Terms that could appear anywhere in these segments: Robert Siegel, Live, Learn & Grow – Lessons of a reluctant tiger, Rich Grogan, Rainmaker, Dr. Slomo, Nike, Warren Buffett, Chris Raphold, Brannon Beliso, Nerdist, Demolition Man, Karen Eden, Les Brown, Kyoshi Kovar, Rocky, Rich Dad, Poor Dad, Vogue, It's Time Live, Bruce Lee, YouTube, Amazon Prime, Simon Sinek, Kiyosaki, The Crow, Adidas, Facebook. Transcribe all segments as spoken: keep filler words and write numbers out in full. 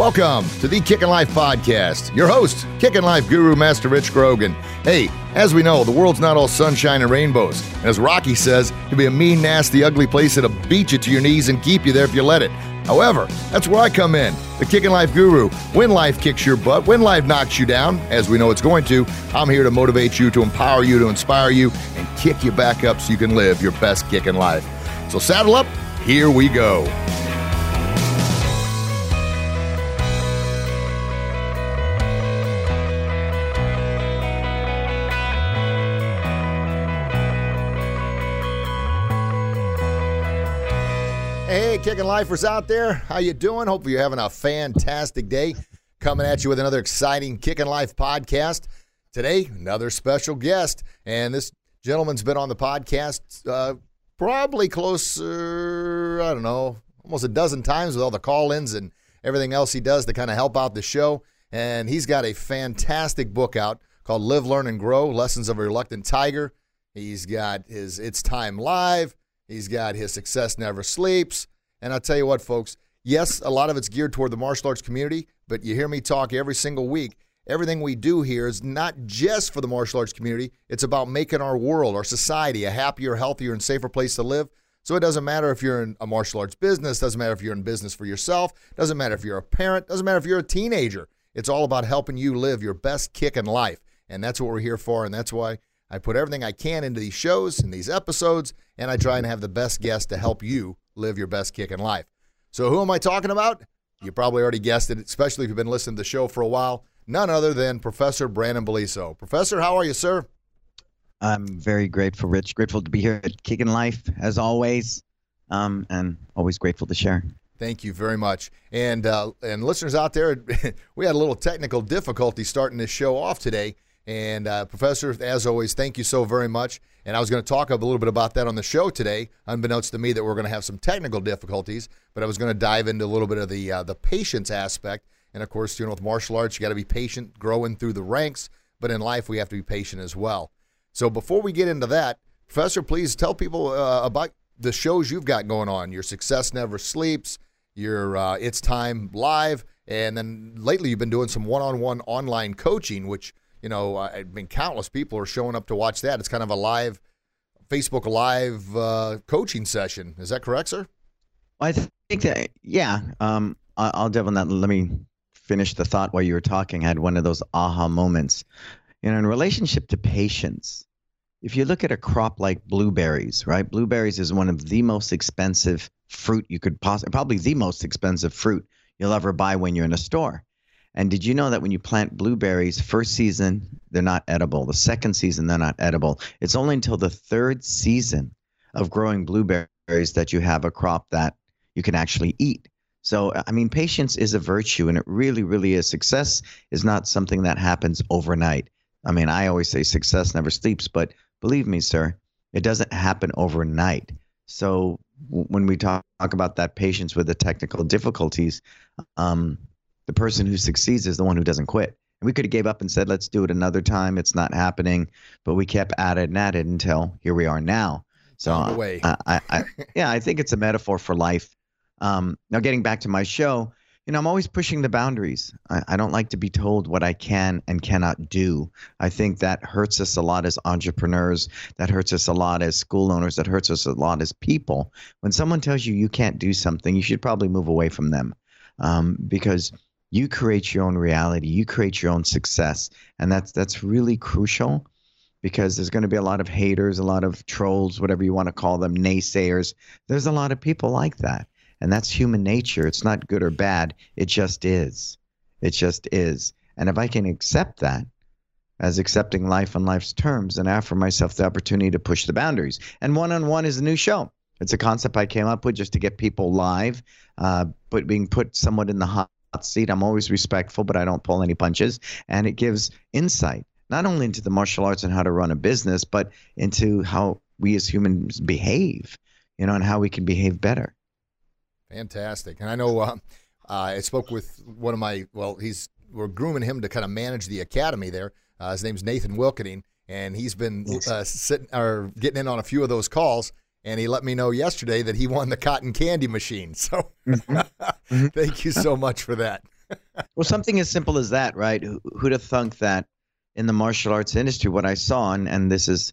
Welcome to the Kickin' Life Podcast. Your host, Kickin' Life Guru Master Rich Grogan. Hey, as we know, the world's not all sunshine and rainbows. And as Rocky says, it can be a mean, nasty, ugly place that'll beat you to your knees and keep you there if you let it. However, that's where I come in, the Kickin' Life Guru. When life kicks your butt, when life knocks you down, as we know it's going to, I'm here to motivate you, to empower you, to inspire you, and kick you back up so you can live your best kickin' life. So saddle up, here we go. Hey, Kickin' Lifers out there, how you doing? Hopefully you're having a fantastic day. Coming at you with another exciting Kickin' Life podcast. Today, another special guest, and this gentleman's been on the podcast uh, probably closer, I don't know, almost a dozen times with all the call-ins and everything else he does to kind of help out the show. And he's got a fantastic book out called Live, Learn, and Grow, Lessons of a Reluctant Tiger. He's got his It's Time Live. He's got his Success Never Sleeps. And I'll tell you what, folks, yes, a lot of it's geared toward the martial arts community, but you hear me talk every single week. Everything we do here is not just for the martial arts community. It's about making our world, our society, a happier, healthier, and safer place to live. So it doesn't matter if you're in a martial arts business. Doesn't matter if you're in business for yourself. Doesn't matter if you're a parent. Doesn't matter if you're a teenager. It's all about helping you live your best kickin' life. And that's what we're here for, and that's why I put everything I can into these shows and these episodes, and I try and have the best guests to help you live your best kickin' life. So who am I talking about? You probably already guessed it, especially if you've been listening to the show for a while. None other than Professor Brannon Beliso. Professor, how are you, sir? I'm very grateful, Rich. Grateful to be here at Kickin' Life, as always, um, and always grateful to share. Thank you very much. And, uh, and listeners out there, we had a little technical difficulty starting this show off today. And, uh, Professor, as always, thank you so very much. And I was going to talk a little bit about that on the show today, unbeknownst to me that we're going to have some technical difficulties, but I was going to dive into a little bit of the uh, the patience aspect. And, of course, you know, with martial arts, you got to be patient, growing through the ranks, but in life we have to be patient as well. So before we get into that, Professor, please tell people uh, about the shows you've got going on, your Success Never Sleeps, your uh, It's Time Live, and then lately you've been doing some one-on-one online coaching, which, you know, I mean, countless people are showing up to watch that. It's kind of a live, Facebook Live uh, coaching session. Is that correct, sir? I think that, yeah. Um, I'll delve on that. Let me finish the thought while you were talking. I had one of those aha moments. You know, in relationship to patience, if you look at a crop like blueberries, right? Blueberries is one of the most expensive fruit you could possibly, probably the most expensive fruit you'll ever buy when you're in a store. And did you know that when you plant blueberries, first season, they're not edible. The second season, they're not edible. It's only until the third season of growing blueberries that you have a crop that you can actually eat. So, I mean, patience is a virtue, and it really, really is. Success is not something that happens overnight. I mean, I always say success never sleeps, but believe me, sir, it doesn't happen overnight. So w- when we talk, talk about that patience with the technical difficulties, um, the person who succeeds is the one who doesn't quit. And we could have gave up and said, let's do it another time. It's not happening. But we kept at it and at it until here we are now. So I, I, I, yeah, I think it's a metaphor for life. Um, now, getting back to my show, you know, I'm always pushing the boundaries. I, I don't like to be told what I can and cannot do. I think that hurts us a lot as entrepreneurs. That hurts us a lot as school owners. That hurts us a lot as people. When someone tells you you can't do something, you should probably move away from them um, because you create your own reality. You create your own success. And that's that's really crucial because there's going to be a lot of haters, a lot of trolls, whatever you want to call them, naysayers. There's a lot of people like that. And that's human nature. It's not good or bad. It just is. It just is. And if I can accept that as accepting life on life's terms, then I offer myself the opportunity to push the boundaries. And one-on-one is a new show. It's a concept I came up with just to get people live, uh, but being put somewhat in the hot seat. I'm always respectful, but I don't pull any punches. And it gives insight, not only into the martial arts and how to run a business, but into how we as humans behave, you know, and how we can behave better. Fantastic. And I know uh, uh, I spoke with one of my, well, he's we're grooming him to kind of manage the academy there. Uh, his name's Nathan Wilkening, and he's been uh, sitting or getting in on a few of those calls. And he let me know yesterday that he won the cotton candy machine. So thank you so much for that. Well, something as simple as that, right? Who'd have thunk that in the martial arts industry, what I saw, and, and this is,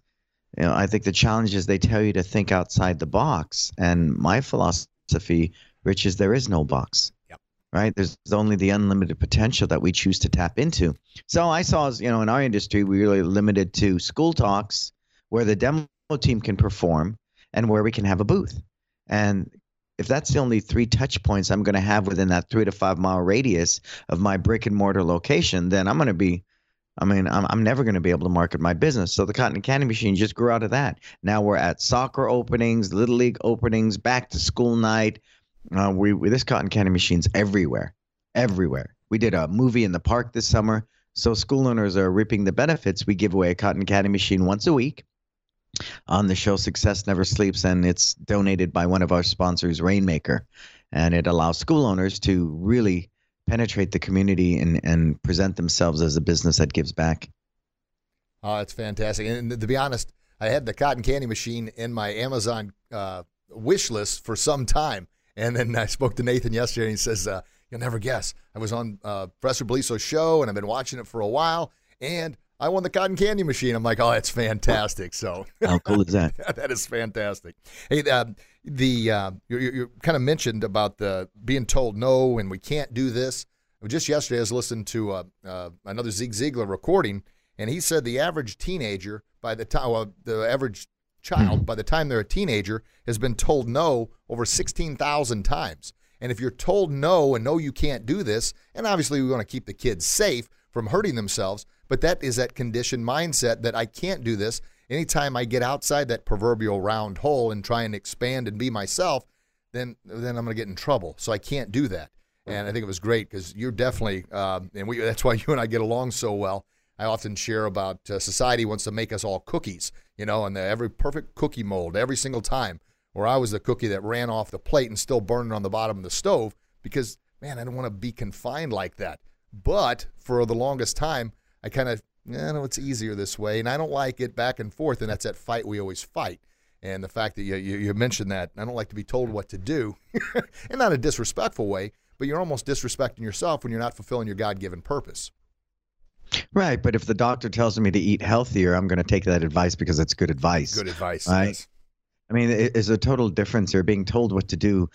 you know, I think the challenge is they tell you to think outside the box. And my philosophy, Rich, is there is no box. Yep. Right? There's only the unlimited potential that we choose to tap into. So I saw, you know, in our industry, we really limited to school talks where the demo team can perform and where we can have a booth. And if that's the only three touch points I'm going to have within that three to five mile radius of my brick and mortar location, then I'm going to be, I mean, I'm, I'm never going to be able to market my business. So the cotton candy machine just grew out of that. Now we're at soccer openings, little league openings, back to school night. Uh, we, we this cotton candy machine's everywhere, everywhere. We did a movie in the park this summer. So school owners are reaping the benefits. We give away a cotton candy machine once a week on the show Success Never Sleeps, and it's donated by one of our sponsors, Rainmaker. And it allows school owners to really penetrate the community and, and present themselves as a business that gives back. Oh, that's fantastic. And to be honest, I had the cotton candy machine in my Amazon uh, wish list for some time. And then I spoke to Nathan yesterday, and he says, uh, you'll never guess. I was on uh, Professor Beliso's show, and I've been watching it for a while, and I won the cotton candy machine. I'm like, oh, that's fantastic. So how cool is that? That is fantastic. Hey, uh, the uh, you, you kind of mentioned about the being told no and we can't do this. Just yesterday, I was listening to uh, uh, another Zig Ziglar recording, and he said the average teenager by the time uh, the average child mm-hmm. by the time they're a teenager has been told no over sixteen thousand times. And if you're told no and no, you can't do this, and obviously we want to keep the kids safe from hurting themselves. But that is that conditioned mindset that I can't do this. Anytime I get outside that proverbial round hole and try and expand and be myself, then then I'm going to get in trouble. So I can't do that. And I think it was great because you're definitely, uh, and we, that's why you and I get along so well. I often share about uh, society wants to make us all cookies, you know, and the, every perfect cookie mold every single time, where I was the cookie that ran off the plate and still burning on the bottom of the stove because, man, I don't want to be confined like that. But for the longest time, I kind of, eh, no, it's easier this way, and I don't like it back and forth, and that's that fight we always fight. And the fact that you you, you mentioned that, I don't like to be told what to do, and not a disrespectful way, but you're almost disrespecting yourself when you're not fulfilling your God-given purpose. Right, but if the doctor tells me to eat healthier, I'm going to take that advice because it's good advice. Good advice, right? Yes. I mean, it's a total difference here, being told what to do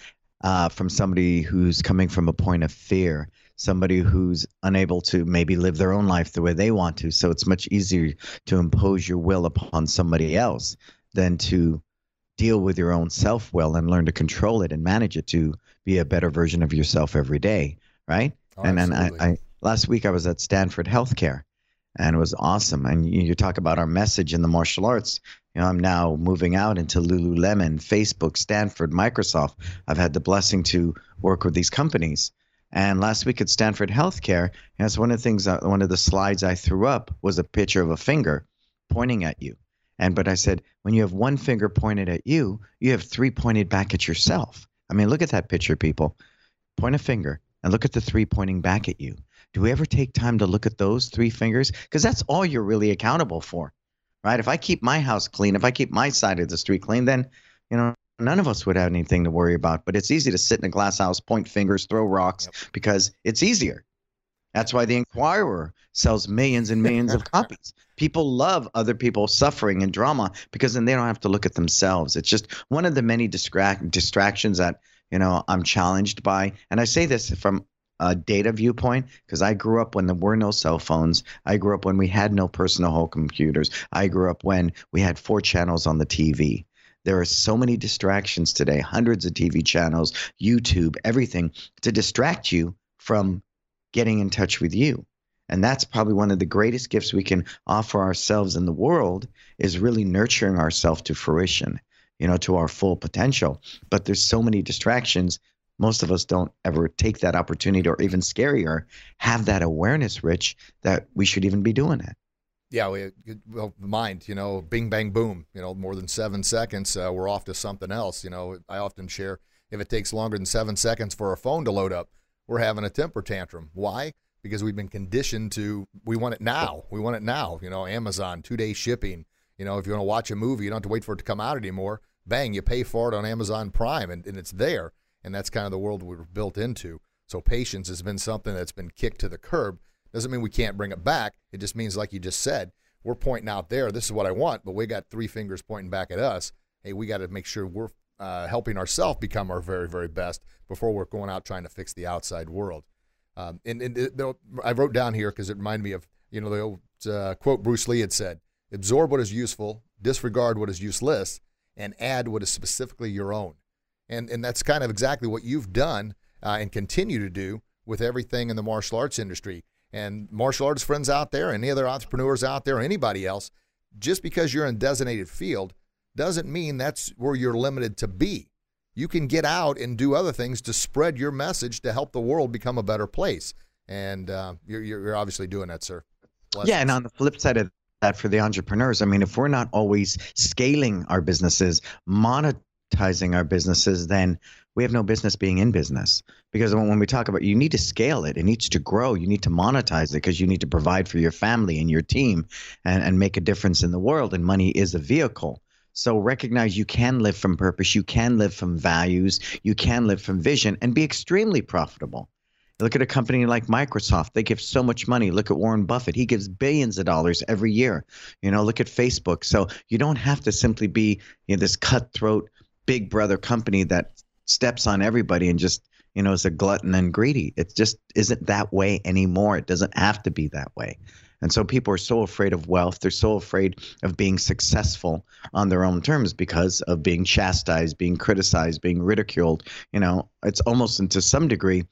uh, from somebody who's coming from a point of fear. Somebody who's unable to maybe live their own life the way they want to. So it's much easier to impose your will upon somebody else than to deal with your own self well and learn to control it and manage it to be a better version of yourself every day, right? Oh, and and I, I last week I was at Stanford Healthcare, and it was awesome. And you, you talk about our message in the martial arts. You know, I'm now moving out into Lululemon, Facebook, Stanford, Microsoft. I've had the blessing to work with these companies. And last week at Stanford Healthcare, that's one of the things, one of the slides I threw up was a picture of a finger pointing at you. And but I said, when you have one finger pointed at you, you have three pointed back at yourself. I mean, look at that picture, people. Point a finger and look at the three pointing back at you. Do we ever take time to look at those three fingers? Because that's all you're really accountable for, right? If I keep my house clean, if I keep my side of the street clean, then, you know, none of us would have anything to worry about, but it's easy to sit in a glass house, point fingers, throw rocks, yep. because it's easier. That's why The Inquirer sells millions and millions of copies. People love other people suffering and drama because then they don't have to look at themselves. It's just one of the many distract distractions that, you know, I'm challenged by. And I say this from a data viewpoint because I grew up when there were no cell phones. I grew up when we had no personal home computers. I grew up when we had four channels on the T V. There are so many distractions today, hundreds of T V channels, YouTube, everything to distract you from getting in touch with you. And that's probably one of the greatest gifts we can offer ourselves in the world is really nurturing ourselves to fruition, you know, to our full potential. But there's so many distractions. Most of us don't ever take that opportunity or even scarier, have that awareness, Rich, that we should even be doing it. Yeah, we, well, mind, you know, bing, bang, boom, you know, more than seven seconds, uh, we're off to something else. You know, I often share, if it takes longer than seven seconds for a phone to load up, we're having a temper tantrum. Why? Because we've been conditioned to, we want it now. We want it now. You know, Amazon, two-day shipping. You know, if you want to watch a movie, you don't have to wait for it to come out anymore. Bang, you pay for it on Amazon Prime, and, and it's there. And that's kind of the world we were built into. So patience has been something that's been kicked to the curb. Doesn't mean we can't bring it back. It just means, like you just said, we're pointing out there, this is what I want, but we got three fingers pointing back at us. Hey, we got to make sure we're uh, helping ourselves become our very, very best before we're going out trying to fix the outside world. Um, and and it, I wrote down here because it reminded me of, you know, the old uh, quote Bruce Lee had said, absorb what is useful, disregard what is useless, and add what is specifically your own. And, and that's kind of exactly what you've done uh, and continue to do with everything in the martial arts industry. And martial arts friends out there, any other entrepreneurs out there, or anybody else, just because you're in a designated field doesn't mean that's where you're limited to be. You can get out and do other things to spread your message to help the world become a better place. And uh, you're, you're obviously doing that, sir. Bless yeah, you. And on the flip side of that for the entrepreneurs, I mean, if we're not always scaling our businesses, monetizing our businesses, then we have no business being in business. Because when we talk about, you need to scale it, it needs to grow, you need to monetize it because you need to provide for your family and your team and, and make a difference in the world, and money is a vehicle. So recognize you can live from purpose, you can live from values, you can live from vision, and be extremely profitable. Look at a company like Microsoft. They give so much money. Look at Warren Buffett. He gives billions of dollars every year. You know, look at Facebook. So you don't have to simply be, you know, this cutthroat big brother company that steps on everybody and just, you know, is a glutton and greedy. It just isn't that way anymore. It doesn't have to be that way. And so people are so afraid of wealth. They're so afraid of being successful on their own terms because of being chastised, being criticized, being ridiculed. You know, it's almost, and to some degree,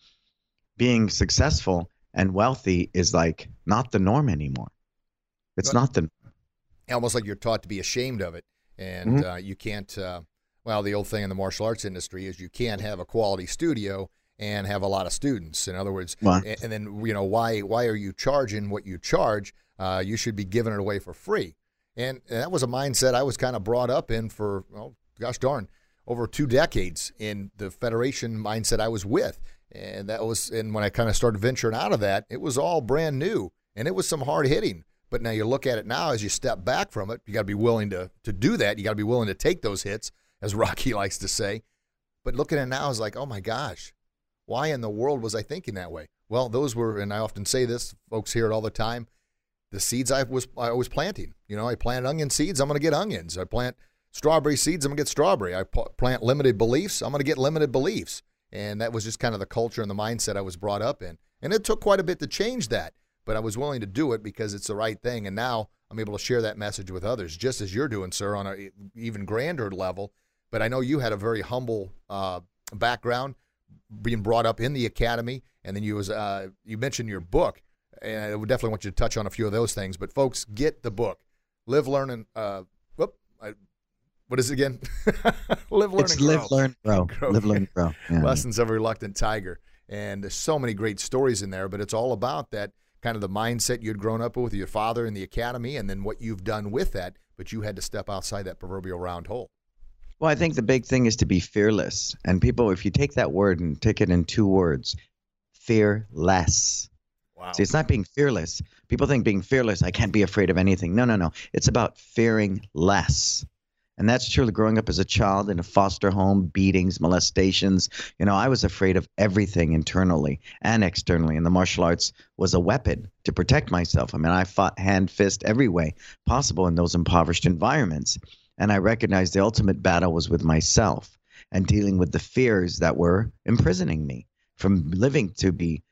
being successful and wealthy is like not the norm anymore. It's not the norm. Almost like you're taught to be ashamed of it. And mm-hmm. uh, you can't, uh, well, the old thing in the martial arts industry is you can't have a quality studio and have a lot of students. In other words, wow. and, and then, you know, why why are you charging what you charge? Uh, you should be giving it away for free. And, and that was a mindset I was kind of brought up in for, oh, gosh darn, over two decades in the Federation mindset I was with. And that was, and when I kind of started venturing out of that, it was all brand new and it was some hard hitting. But now you look at it now as you step back from it, you got to be willing to to do that. You got to be willing to take those hits, as Rocky likes to say. But looking at it now is like, oh my gosh. Why in the world was I thinking that way? Well, those were, and I often say this, folks hear it all the time, the seeds I was I was planting. You know, I planted onion seeds, I'm going to get onions. I plant strawberry seeds, I'm going to get strawberry. I plant limited beliefs, I'm going to get limited beliefs. And that was just kind of the culture and the mindset I was brought up in. And it took quite a bit to change that, but I was willing to do it because it's the right thing. And now I'm able to share that message with others, just as you're doing, sir, on an even grander level. But I know you had a very humble uh, background, being brought up in the academy, and then you was uh, you mentioned your book, and I would definitely want you to touch on a few of those things. But folks, get the book, Live, Learn, and uh, whoop, I, what is it again? Live, Learn, it's and Live, Grow. Learn, Grow. Grow. Live, Learn, Grow. Yeah. Lessons of a Reluctant Tiger, and there's so many great stories in there. But it's all about that kind of the mindset you'd grown up with your father in the academy, and then what you've done with that. But you had to step outside that proverbial round hole. Well, I think the big thing is to be fearless. And people, if you take that word and take it in two words, fearless. Wow. See, it's not being fearless. People think being fearless, I can't be afraid of anything. No, no, no. It's about fearing less. And that's truly growing up as a child in a foster home, beatings, molestations. You know, I was afraid of everything internally and externally. And the martial arts was a weapon to protect myself. I mean, I fought hand, fist, every way possible in those impoverished environments. And I recognized the ultimate battle was with myself and dealing with the fears that were imprisoning me from living to be,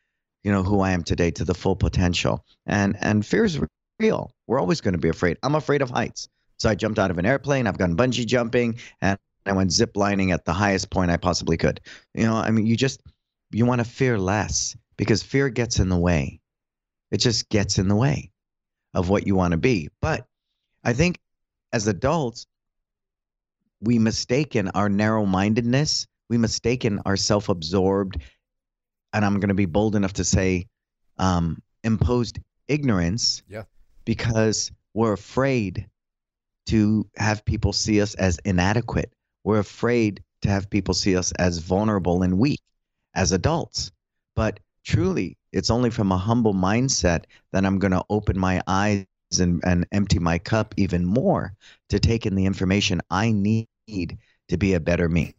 you know, who I am today to the full potential. And and fears were real. We're always going to be afraid. I'm afraid of heights. So I jumped out of an airplane. I've gone bungee jumping, and I went zip lining at the highest point I possibly could. You know, I mean, you just you want to fear less because fear gets in the way. It just gets in the way of what you want to be. But I think as adults, we mistaken our narrow-mindedness, we mistaken our self-absorbed, and I'm going to be bold enough to say um, imposed ignorance, yeah, because we're afraid to have people see us as inadequate. We're afraid to have people see us as vulnerable and weak as adults. But truly, it's only from a humble mindset that I'm going to open my eyes And, and empty my cup even more to take in the information I need to be a better me.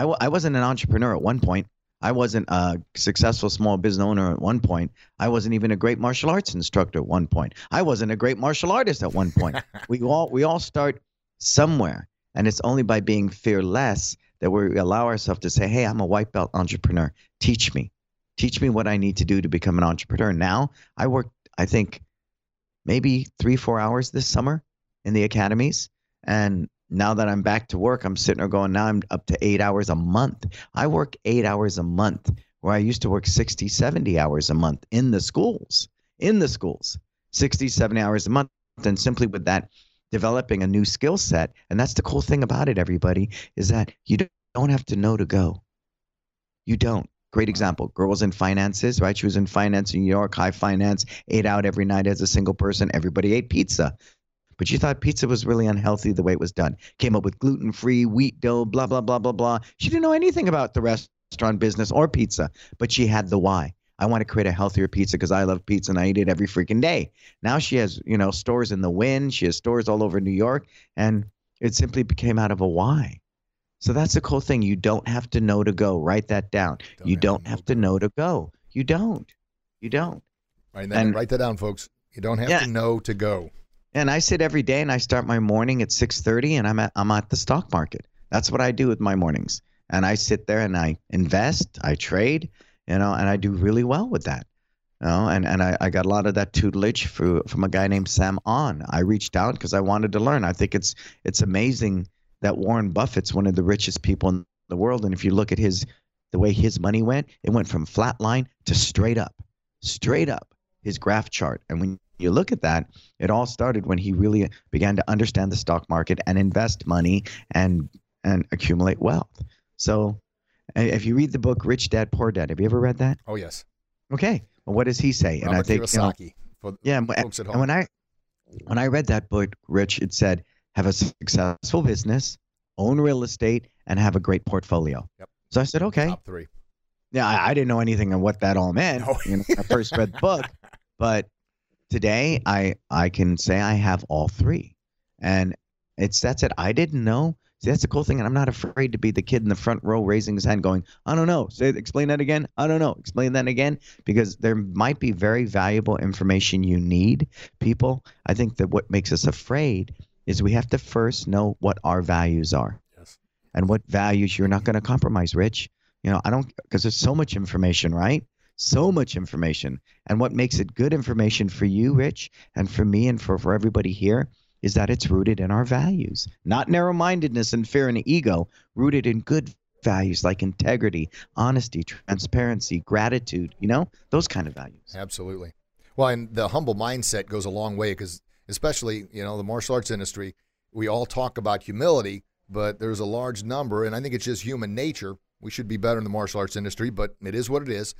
I, w I wasn't an entrepreneur at one point. I wasn't a successful small business owner at one point. I wasn't even a great martial arts instructor at one point. I wasn't a great martial artist at one point. we all we all start somewhere, and it's only by being fearless that we allow ourselves to say, hey, I'm a white belt entrepreneur. Teach me. Teach me what I need to do to become an entrepreneur. Now, I worked, I think, maybe three, four hours this summer in the academies, and now that I'm back to work, I'm sitting there going, now I'm up to eight hours a month. I work eight hours a month where I used to work sixty, seventy hours a month in the schools, in the schools, sixty, seventy hours a month. And simply with that, developing a new skill set. And that's the cool thing about it, everybody, is that you don't have to know to go. You don't. Great example, girls in finances, right? She was in finance in New York, high finance, ate out every night as a single person. Everybody ate pizza. But she thought pizza was really unhealthy the way it was done. Came up with gluten-free, wheat dough, blah, blah, blah, blah, blah. She didn't know anything about the restaurant business or pizza, but she had the why. I want to create a healthier pizza because I love pizza and I eat it every freaking day. Now she has, you know, stores in the wind. She has stores all over New York, and it simply became out of a why. So that's the cool thing. You don't have to know to go. Write that down. Don't you don't have to know to go. You don't. You don't. Write that, and, write that down, folks. You don't have yeah. to know to go. And I sit every day and I start my morning at six thirty and I'm at, I'm at the stock market. That's what I do with my mornings. And I sit there and I invest, I trade, you know, and I do really well with that. You know, and and I, I got a lot of that tutelage for, from a guy named Sam On. I reached out because I wanted to learn. I think it's it's amazing that Warren Buffett's one of the richest people in the world. And if you look at his the way his money went, it went from flatline to straight up, straight up his graph chart. And when you look at that, it all started when he really began to understand the stock market and invest money and and accumulate wealth. So if you read the book Rich Dad Poor Dad, have you ever read that? Oh, yes. Okay. Well, what does he say? Robert and I think Kiyosaki, you know, for yeah, folks at home. And when I when I read that book, Rich, it said have a successful business, own real estate, and have a great portfolio. Yep. So I said, okay. Top three. Yeah, I, I didn't know anything of what that all meant. No. You know, I first read the book, but today, I, I can say I have all three. And it's that's it. I didn't know. See, that's the cool thing. And I'm not afraid to be the kid in the front row raising his hand going, I don't know. Say, explain that again. I don't know. Explain that again. Because there might be very valuable information you need, people. I think that what makes us afraid is we have to first know what our values are. Yes. And what values you're not going to compromise, Rich. You know, I don't – because there's so much information, right? So much information. And what makes it good information for you, Rich, and for me and for, for everybody here is that it's rooted in our values, not narrow-mindedness and fear and ego, rooted in good values like integrity, honesty, transparency, gratitude, you know, those kind of values. Absolutely. Well, and the humble mindset goes a long way because especially, you know, the martial arts industry, we all talk about humility, but there's a large number, and I think it's just human nature. We should be better in the martial arts industry, but it is what it is.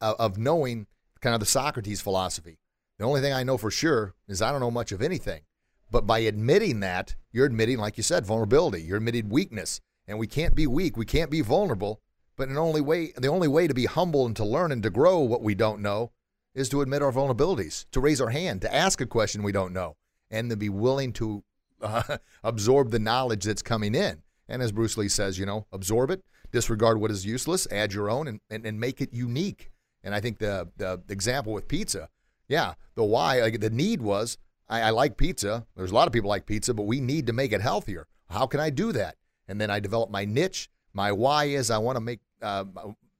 Of knowing kind of the Socrates philosophy. The only thing I know for sure is I don't know much of anything. But by admitting that, you're admitting, like you said, vulnerability. You're admitting weakness. And we can't be weak. We can't be vulnerable. But in only way, the only way to be humble and to learn and to grow what we don't know is to admit our vulnerabilities, to raise our hand, to ask a question we don't know, and to be willing to uh, absorb the knowledge that's coming in. And as Bruce Lee says, you know, absorb it, disregard what is useless, add your own, and, and, and make it unique. And I think the, the example with pizza, yeah, the why, like the need was, I, I like pizza. There's a lot of people like pizza, but we need to make it healthier. How can I do that? And then I developed my niche. My why is I want to make uh,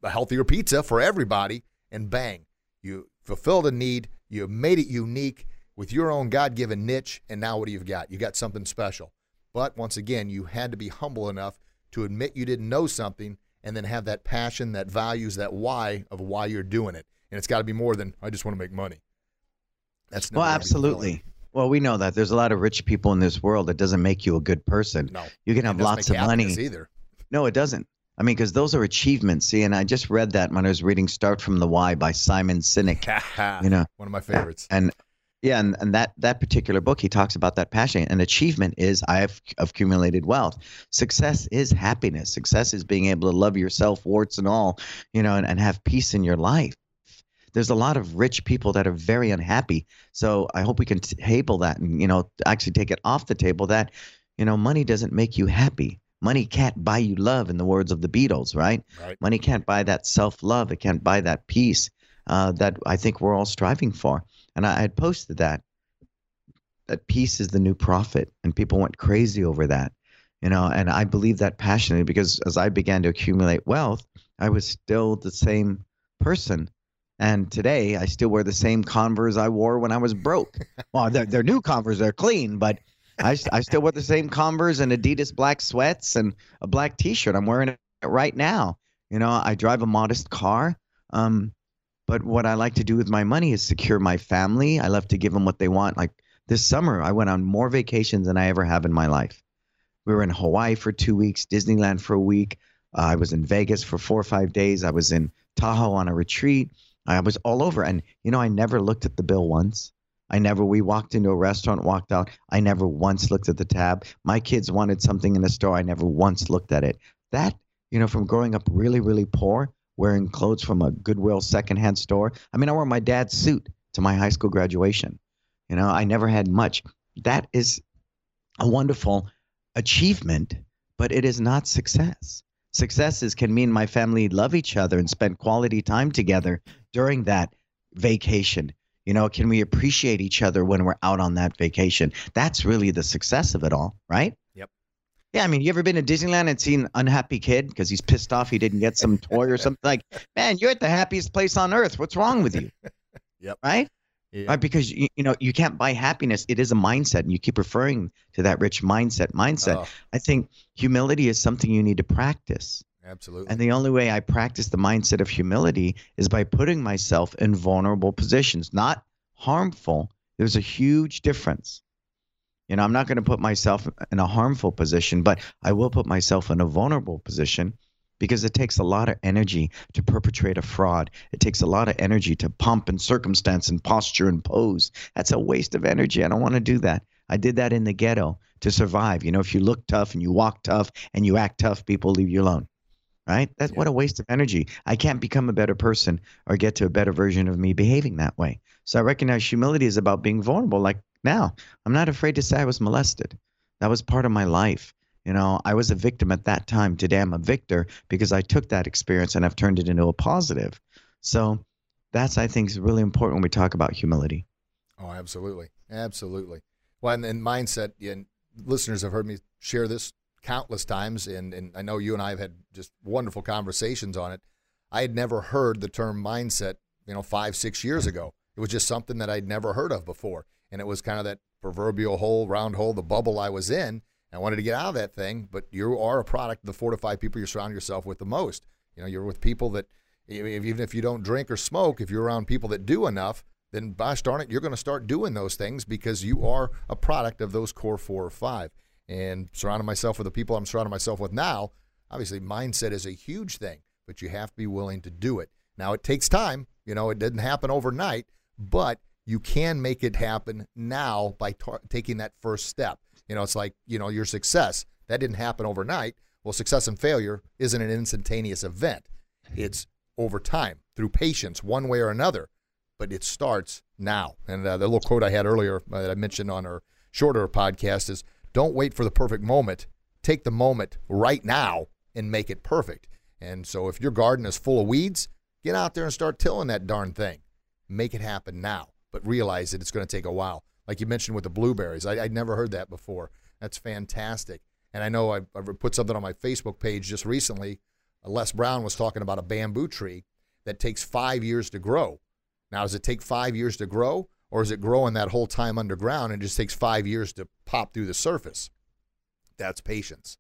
a healthier pizza for everybody, and bang, you fulfilled a need. You made it unique with your own God-given niche, and now what do you've got? You got something special. But once again, you had to be humble enough to admit you didn't know something, and then have that passion, that values, that why of why you're doing it. And it's got to be more than, I just want to make money. That's Well, absolutely. Well, we know that. There's a lot of rich people in this world that doesn't make you a good person. No. You can have lots of money. Either. No, it doesn't. I mean, because those are achievements. See, and I just read that when I was reading Start From The Why by Simon Sinek. You know, one of my favorites. And yeah, and, and that, that particular book, he talks about that passion. And achievement is I have accumulated wealth. Success is happiness. Success is being able to love yourself, warts and all, you know, and, and have peace in your life. There's a lot of rich people that are very unhappy. So I hope we can table that and, you know, actually take it off the table that, you know, money doesn't make you happy. Money can't buy you love, in the words of the Beatles, right? Right. Money can't buy that self-love. It can't buy that peace uh, that I think we're all striving for. And I had posted that, that peace is the new profit, and people went crazy over that, you know, and I believe that passionately, because as I began to accumulate wealth, I was still the same person. And today I still wear the same Converse I wore when I was broke. Well, they're, they're new Converse, they're clean, but I, I still wear the same Converse and Adidas black sweats and a black t-shirt. I'm wearing it right now. You know, I drive a modest car. Um, but what I like to do with my money is secure my family. I love to give them what they want. Like this summer, I went on more vacations than I ever have in my life. We were in Hawaii for two weeks, Disneyland for a week. Uh, I was in Vegas for four or five days. I was in Tahoe on a retreat. I was all over. And, you know, I never looked at the bill once. I never, we walked into a restaurant, walked out. I never once looked at the tab. My kids wanted something in the store. I never once looked at it. That, you know, from growing up really, really poor, wearing clothes from a Goodwill secondhand store. I mean, I wore my dad's suit to my high school graduation. You know, I never had much. That is a wonderful achievement, but it is not success. Successes can mean my family love each other and spend quality time together during that vacation. You know, can we appreciate each other when we're out on that vacation? That's really the success of it all, right? Yep. Yeah, I mean, you ever been to Disneyland and seen an unhappy kid because he's pissed off he didn't get some toy or something? Like, man, you're at the happiest place on earth. What's wrong with you? Yep. Right? Yep. Right? Because, you, you know, you can't buy happiness. It is a mindset, and you keep referring to that rich mindset. Mindset. Oh. I think humility is something you need to practice. Absolutely. And the only way I practice the mindset of humility is by putting myself in vulnerable positions, not harmful. There's a huge difference. You know, I'm not going to put myself in a harmful position, but I will put myself in a vulnerable position because it takes a lot of energy to perpetrate a fraud. It takes a lot of energy to pomp and circumstance and posture and pose. That's a waste of energy. I don't want to do that. I did that in the ghetto to survive. You know, if you look tough and you walk tough and you act tough, people leave you alone. Right? That's yeah. What a waste of energy. I can't become a better person or get to a better version of me behaving that way. So I recognize humility is about being vulnerable. Like now, I'm not afraid to say I was molested. That was part of my life. You know, I was a victim at that time. Today I'm a victor because I took that experience and I've turned it into a positive. So that's, I think, is really important when we talk about humility. Oh, absolutely. Absolutely. Well, and, and mindset, and listeners have heard me share this countless times, and, and I know you and I have had just wonderful conversations on it. I had never heard the term mindset, you know, five, six years ago. It was just something that I'd never heard of before. And it was kind of that proverbial hole, round hole, the bubble I was in. I wanted to get out of that thing, but you are a product of the four to five people you surround yourself with the most. You know, you're with people that, even if you don't drink or smoke, if you're around people that do enough, then gosh darn it, you're going to start doing those things because you are a product of those core four or five. And surrounding myself with the people I'm surrounding myself with now, obviously mindset is a huge thing, but you have to be willing to do it. Now, it takes time. You know, it didn't happen overnight, but you can make it happen now by tar- taking that first step. You know, it's like, you know, your success, that didn't happen overnight. Well, success and failure isn't an instantaneous event. It's over time, through patience, one way or another, but it starts now. And uh, the little quote I had earlier uh, that I mentioned on our shorter podcast is, don't wait for the perfect moment. Take the moment right now and make it perfect. And so if your garden is full of weeds, get out there and start tilling that darn thing. Make it happen now, but realize that it's going to take a while. Like you mentioned with the blueberries, I, I'd never heard that before. That's fantastic. And I know I put something on my Facebook page just recently. Les Brown was talking about a bamboo tree that takes five years to grow. Now, does it take five years to grow? Or is it growing that whole time underground and it just takes five years to pop through the surface? That's patience.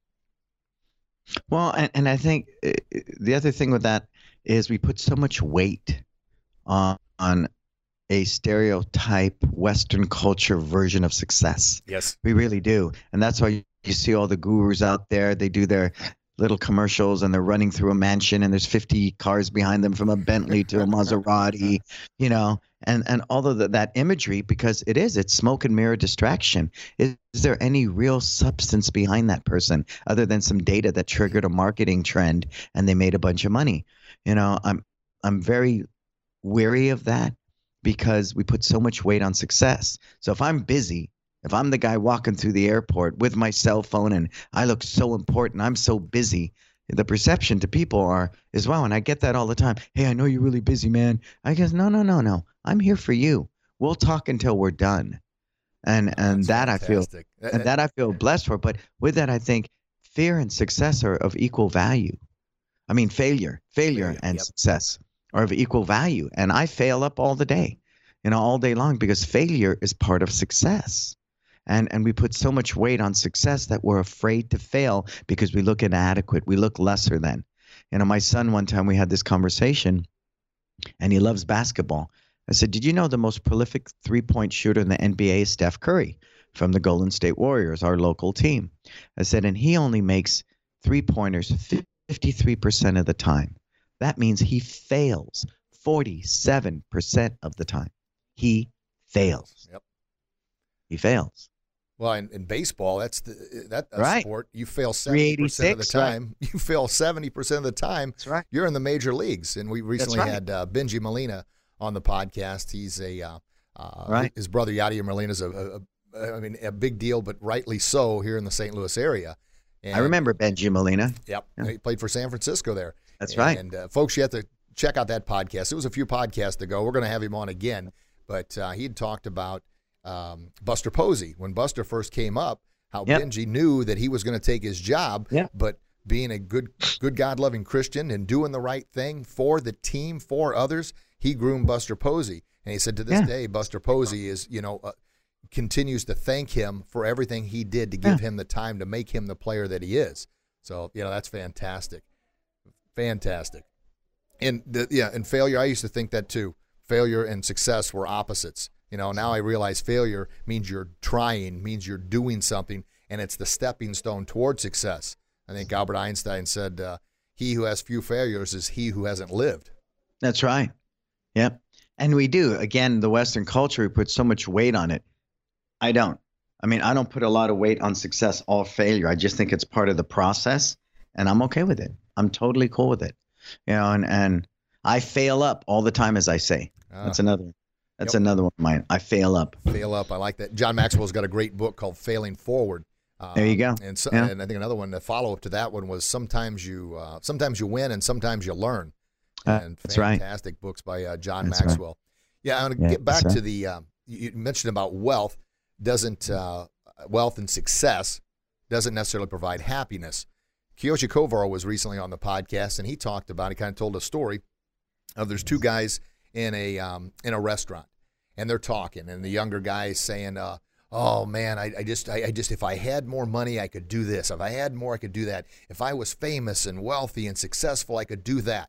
Well, and, and I think the other thing with that is we put so much weight on, on a stereotype Western culture version of success. Yes. We really do. And that's why you see all the gurus out there. They do their little commercials and they're running through a mansion and there's fifty cars behind them from a Bentley to a Maserati, you know, and, and all of the, that imagery, because it is, it's smoke and mirror distraction. Is, is there any real substance behind that person other than some data that triggered a marketing trend and they made a bunch of money? You know, I'm, I'm very wary of that because we put so much weight on success. So if I'm busy, If I'm the guy walking through the airport with my cell phone and I look so important, I'm so busy, the perception to people are is, wow, and I get that all the time. Hey, I know you're really busy, man. I guess, no, no, no, no. I'm here for you. We'll talk until we're done. And oh, and that fantastic. I feel and that I feel blessed for. But with that, I think fear and success are of equal value. I mean, failure, failure, failure and yep. success are of equal value. And I fail up all the day, you know, all day long, because failure is part of success. And and we put so much weight on success that we're afraid to fail because we look inadequate. We look lesser than. You know, my son, one time we had this conversation, and he loves basketball. I said, did you know the most prolific three-point shooter in the N B A is Steph Curry from the Golden State Warriors, our local team? I said, and he only makes three-pointers fifty-three percent of the time. That means he fails forty-seven percent of the time. He fails. Yep. He fails. Well, in, in baseball, that's the that that's right. sport. You fail seventy percent of the time. Right. You fail seventy percent of the time. That's right. You're in the major leagues. And we recently right. had uh, Benji Molina on the podcast. He's a uh, uh, right. his brother Yadier Molina is a, a, a I mean a big deal, but rightly so here in the Saint Louis area. And, I remember Benji Molina. Yep, yeah. He played for San Francisco there. That's and, right. And uh, folks, you have to check out that podcast. It was a few podcasts ago. We're going to have him on again, but uh, he had talked about um, Buster Posey when Buster first came up. How yep. Benji knew that he was going to take his job, yep. but being a good, good God-loving Christian and doing the right thing for the team, for others. He groomed Buster Posey, and he said to this yeah. day, Buster Posey is, you know, uh, continues to thank him for everything he did to give yeah. him the time to make him the player that he is. So, you know, that's fantastic, fantastic. And the, yeah, and failure. I used to think that too. Failure and success were opposites. You know, now I realize failure means you're trying, means you're doing something, and it's the stepping stone toward success. I think Albert Einstein said, uh, "He who has few failures is he who hasn't lived." That's right. Yep. And we do. Again, the Western culture, we put so much weight on it. I don't. I mean, I don't put a lot of weight on success or failure. I just think it's part of the process, and I'm okay with it. I'm totally cool with it. You know, and, and I fail up all the time, as I say. Uh, that's another That's yep. another one of mine. I fail up. Fail up. I like that. John Maxwell's got a great book called Failing Forward. Um, there you go. And, so, yeah. and I think another one, the follow-up to that one was sometimes you uh, sometimes you win and sometimes you learn. Uh, and that's fantastic right. books by uh, John that's Maxwell. Right. Yeah, I want to yeah, get back right. to the, uh, you mentioned about wealth, doesn't, uh, wealth and success doesn't necessarily provide happiness. Kyoshi Kovar was recently on the podcast, and he talked about, he kind of told a story of there's two guys in a um, in a restaurant, and they're talking, and the younger guy is saying, uh, oh man, I, I just, I, I just, if I had more money, I could do this. If I had more, I could do that. If I was famous and wealthy and successful, I could do that.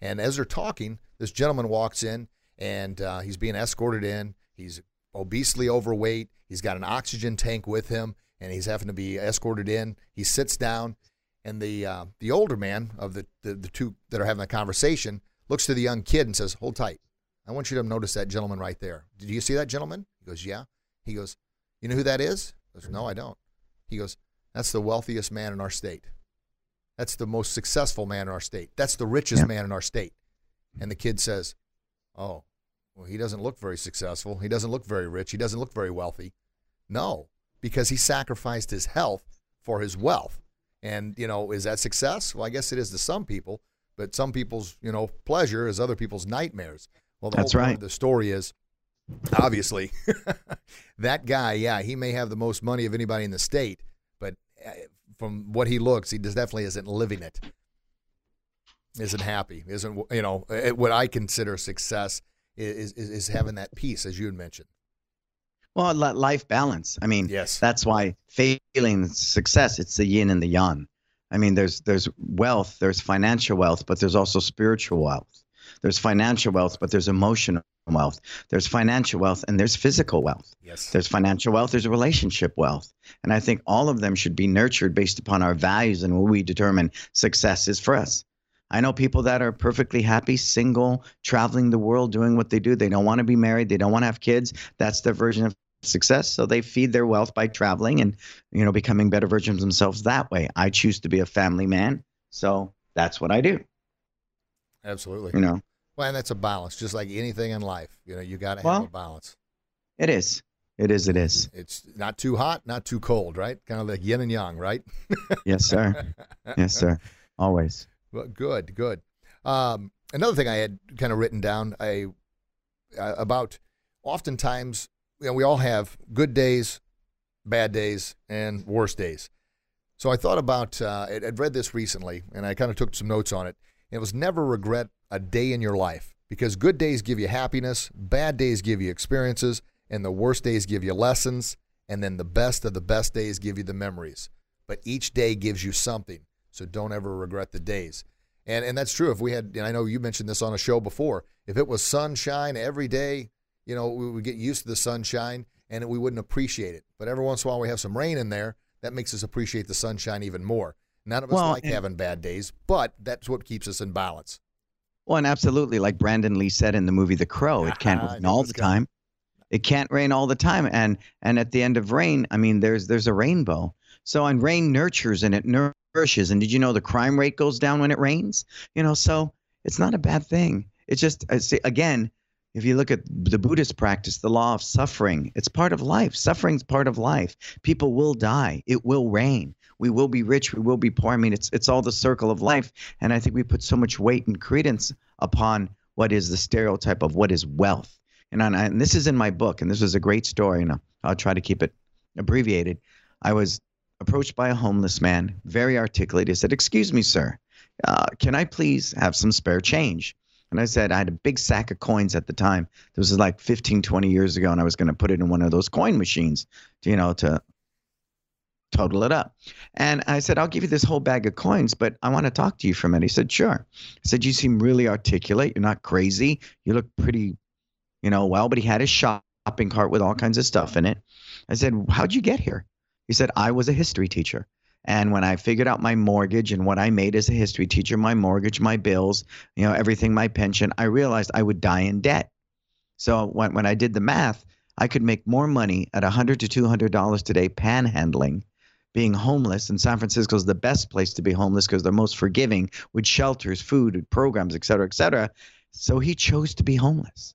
And as they're talking, this gentleman walks in, and uh, he's being escorted in. He's obesely overweight. He's got an oxygen tank with him, and he's having to be escorted in. He sits down, and the uh, the older man of the, the, the two that are having the conversation looks to the young kid and says, hold tight. I want you to notice that gentleman right there. Did you see that gentleman? He goes, yeah. He goes, you know who that is? I goes, no, I don't. He goes, that's the wealthiest man in our state. That's the most successful man in our state. That's the richest yeah. man in our state. And the kid says, oh, well, he doesn't look very successful. He doesn't look very rich. He doesn't look very wealthy. No, because he sacrificed his health for his wealth. And, you know, is that success? Well, I guess it is to some people, but some people's, you know, pleasure is other people's nightmares. Well, the That's whole right. part of the story is, obviously, that guy, yeah, he may have the most money of anybody in the state, but uh, from what he looks, he just definitely isn't living it. Isn't happy. Isn't, you know, what I consider success is, is, is having that peace, as you had mentioned. Well, life balance. I mean, yes. that's why failing success, it's the yin and the yang. I mean, there's, there's wealth, there's financial wealth, but there's also spiritual wealth. There's financial wealth, but there's emotional wealth. There's financial wealth, and there's physical wealth. Yes. There's financial wealth, there's relationship wealth. And I think all of them should be nurtured based upon our values and what we determine success is for us. I know people that are perfectly happy, single, traveling the world, doing what they do. They don't want to be married. They don't want to have kids. That's their version of success. So they feed their wealth by traveling and, you know, becoming better versions of themselves that way. I choose to be a family man, so that's what I do. Absolutely. You know, well, and that's a balance, just like anything in life. You know, you got to have well, a balance. It is. It is, it is. It's not too hot, not too cold, right? Kind of like yin and yang, right? Yes, sir. Yes, sir. Always. Well, good, good. Um, another thing I had kind of written down I, uh, about oftentimes, you know, we all have good days, bad days, and worse days. So I thought about, uh, I'd read this recently, and I kind of took some notes on it. It was never regret a day in your life, because good days give you happiness, bad days give you experiences, and the worst days give you lessons, and then the best of the best days give you the memories. But each day gives you something, so don't ever regret the days. And and that's true. If we had, and I know you mentioned this on a show before, if it was sunshine every day, you know, we would get used to the sunshine, and we wouldn't appreciate it. But every once in a while we have some rain in there, that makes us appreciate the sunshine even more. None of us well, like having bad days, but that's what keeps us in balance. Well, and absolutely, like Brandon Lee said in the movie The Crow, it can't rain all the time. It can't rain all the time. And and at the end of rain, I mean, there's there's a rainbow. So, and rain nurtures and it nourishes. And did you know the crime rate goes down when it rains? You know, so it's not a bad thing. It's just, again, if you look at the Buddhist practice, the law of suffering, it's part of life. Suffering's part of life. People will die. It will rain. We will be rich. We will be poor. I mean, it's it's all the circle of life. And I think we put so much weight and credence upon what is the stereotype of what is wealth. And, on, and this is in my book, and this is a great story, and I'll, I'll try to keep it abbreviated. I was approached by a homeless man, very articulate. He said, "Excuse me, sir, uh, can I please have some spare change?" And I said, I had a big sack of coins at the time. This was like fifteen, twenty years ago, and I was going to put it in one of those coin machines, to, you know, to total it up. And I said, "I'll give you this whole bag of coins, but I want to talk to you for a minute." He said, "Sure." I said, "You seem really articulate. You're not crazy. You look pretty, you know, well," but he had his shopping cart with all kinds of stuff in it. I said, "How'd you get here?" He said, "I was a history teacher. And when I figured out my mortgage and what I made as a history teacher, my mortgage, my bills, you know, everything, my pension, I realized I would die in debt. So when, when I did the math, I could make more money at one hundred to two hundred dollars today panhandling, being homeless. And San Francisco is the best place to be homeless because they're most forgiving with shelters, food, programs, et cetera, et cetera. So he chose to be homeless.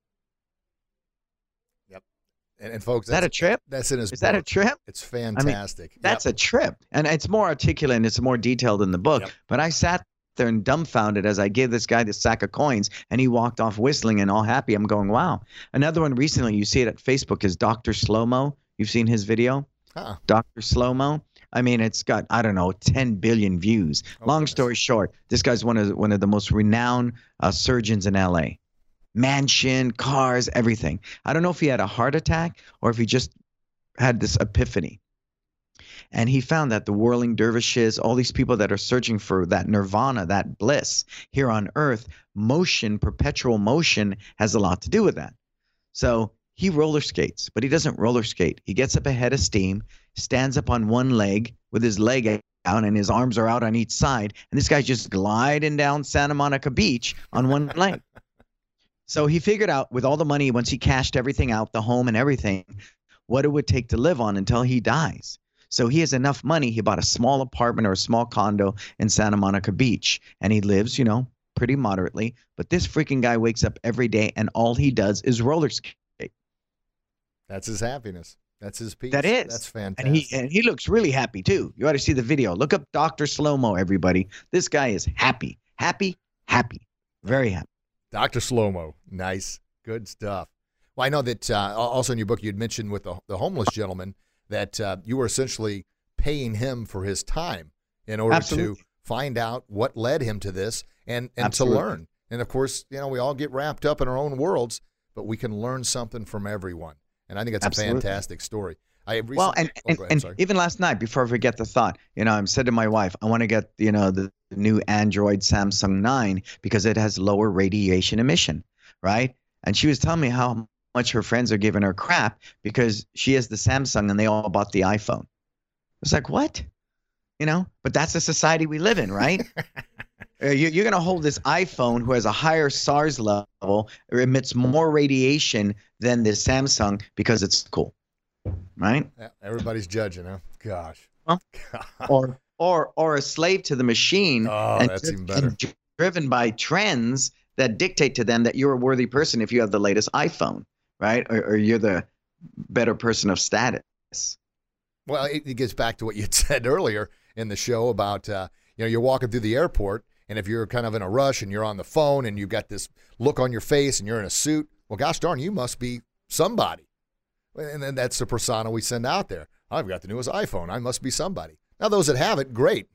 And, and folks, is that a trip? That's in his Is book. That a trip? It's fantastic. I mean, that's yep. a trip. And it's more articulate and it's more detailed in the book. Yep. But I sat there and dumbfounded as I gave this guy this sack of coins and he walked off whistling and all happy. I'm going, wow. Another one recently, you see it at Facebook, is Doctor Slomo. You've seen his video? Huh. Doctor Slomo. I mean, it's got, I don't know, ten billion views. Oh, Long goodness. story short, this guy's one of, one of the most renowned uh, surgeons in L A. Mansion, cars, everything. I don't know if he had a heart attack or if he just had this epiphany. And he found that the whirling dervishes, all these people that are searching for that nirvana, that bliss here on earth, motion, perpetual motion has a lot to do with that. So he roller skates, but he doesn't roller skate. He gets up a head of steam, stands up on one leg with his leg out and his arms are out on each side. And this guy's just gliding down Santa Monica Beach on one leg. So he figured out with all the money, once he cashed everything out, the home and everything, what it would take to live on until he dies. So he has enough money. He bought a small apartment or a small condo in Santa Monica Beach. And he lives, you know, pretty moderately. But this freaking guy wakes up every day and all he does is roller skate. That's his happiness. That's his peace. That is. That's fantastic. And he, and he looks really happy, too. You ought to see the video. Look up Doctor Slomo, everybody. This guy is happy, happy, happy, very happy. Doctor Slomo. Nice. Good stuff. Well, I know that uh, also in your book, you'd mentioned with the, the homeless gentleman that uh, you were essentially paying him for his time in order Absolutely. to find out what led him to this and, and to learn. And of course, you know, we all get wrapped up in our own worlds, but we can learn something from everyone. And I think that's Absolutely. a fantastic story. I have recently, well, and, and, oh, ahead, and even last night, before I forget the thought, you know, I said to my wife, I want to get, you know, the new Android Samsung nine because it has lower radiation emission, right? And she was telling me how much her friends are giving her crap because she has the Samsung and they all bought the iPhone. It's like, what? You know, but that's the society we live in, right? You're going to hold this iPhone who has a higher SARS level, emits more radiation than the Samsung because it's cool. Right? Everybody's judging, huh? Gosh. Well, or or or a slave to the machine. Oh, and that's even better. Driven by trends that dictate to them that you're a worthy person if you have the latest iPhone, right? Or, or you're the better person of status. Well, it, it gets back to what you said earlier in the show about, uh, you know, you're walking through the airport, and if you're kind of in a rush and you're on the phone and you've got this look on your face and you're in a suit, well, gosh darn, you must be somebody. And then that's the persona we send out there. I've got the newest iPhone. I must be somebody. Now, those that have it, great.